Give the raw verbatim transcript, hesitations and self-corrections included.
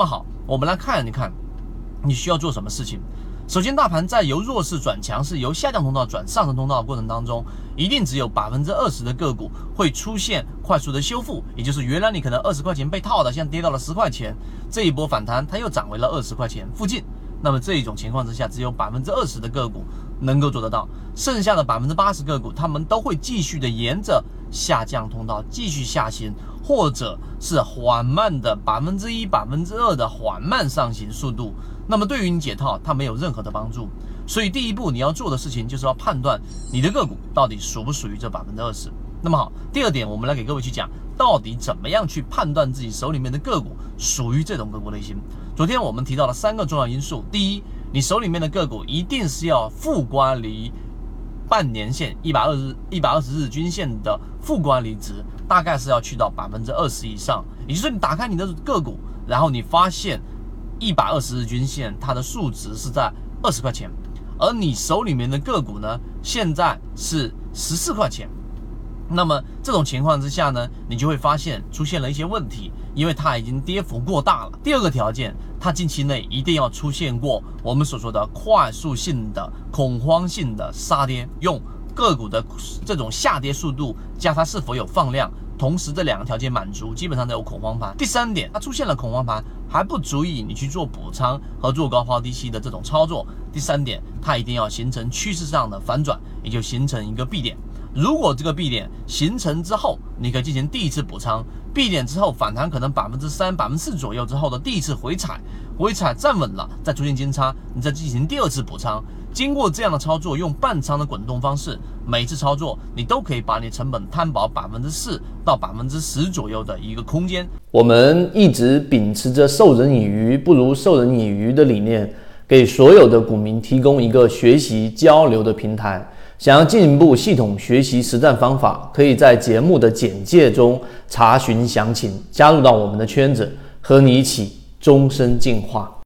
不好。我们来看一看你需要做什么事情。首先，大盘在由弱势转强势、由下降通道转上升通道的过程当中，一定只有 百分之二十 的个股会出现快速的修复，也就是原来你可能二十块钱被套的，现在跌到了十块钱，这一波反弹它又涨回了二十块钱附近。那么这一种情况之下，只有 百分之二十 的个股能够做得到，剩下的 百分之八十 个股他们都会继续的沿着下降通道继续下行，或者是缓慢的 百分之一、百分之二 的缓慢上行速度。那么对于你解套它没有任何的帮助。所以第一步你要做的事情就是要判断你的个股到底属不属于这 百分之二十。 那么好，第二点我们来给各位去讲到底怎么样去判断自己手里面的个股属于这种个股类型。昨天我们提到了三个重要因素。第一，你手里面的个股一定是要负乖离半年线一百二十日均线的负乖离值，大概是要去到 百分之二十 以上。也就是你打开你的个股，然后你发现一百二十日均线它的数值是在二十块钱，而你手里面的个股呢现在是十四块钱。那么这种情况之下呢，你就会发现出现了一些问题，因为它已经跌幅过大了。第二个条件，它近期内一定要出现过我们所说的快速性的恐慌性的杀跌，用个股的这种下跌速度加它是否有放量，同时这两个条件满足，基本上都有恐慌盘。第三点，它出现了恐慌盘还不足以你去做补仓和做高抛低吸的这种操作。第三点，它一定要形成趋势上的反转，也就形成一个 B 点。如果这个 B 点形成之后，你可以进行第一次补仓， B 点之后反弹可能 百分之三、 百分之四 左右之后的第一次回踩，回踩站稳了再出现金叉，你再进行第二次补仓。经过这样的操作，用半仓的滚动方式，每次操作你都可以把你成本摊薄 百分之四 到 百分之十 左右的一个空间。我们一直秉持着授人以鱼不如授人以渔的理念，给所有的股民提供一个学习交流的平台。想要进一步系统学习实战方法，可以在节目的简介中查询详情，加入到我们的圈子，和你一起终身进化。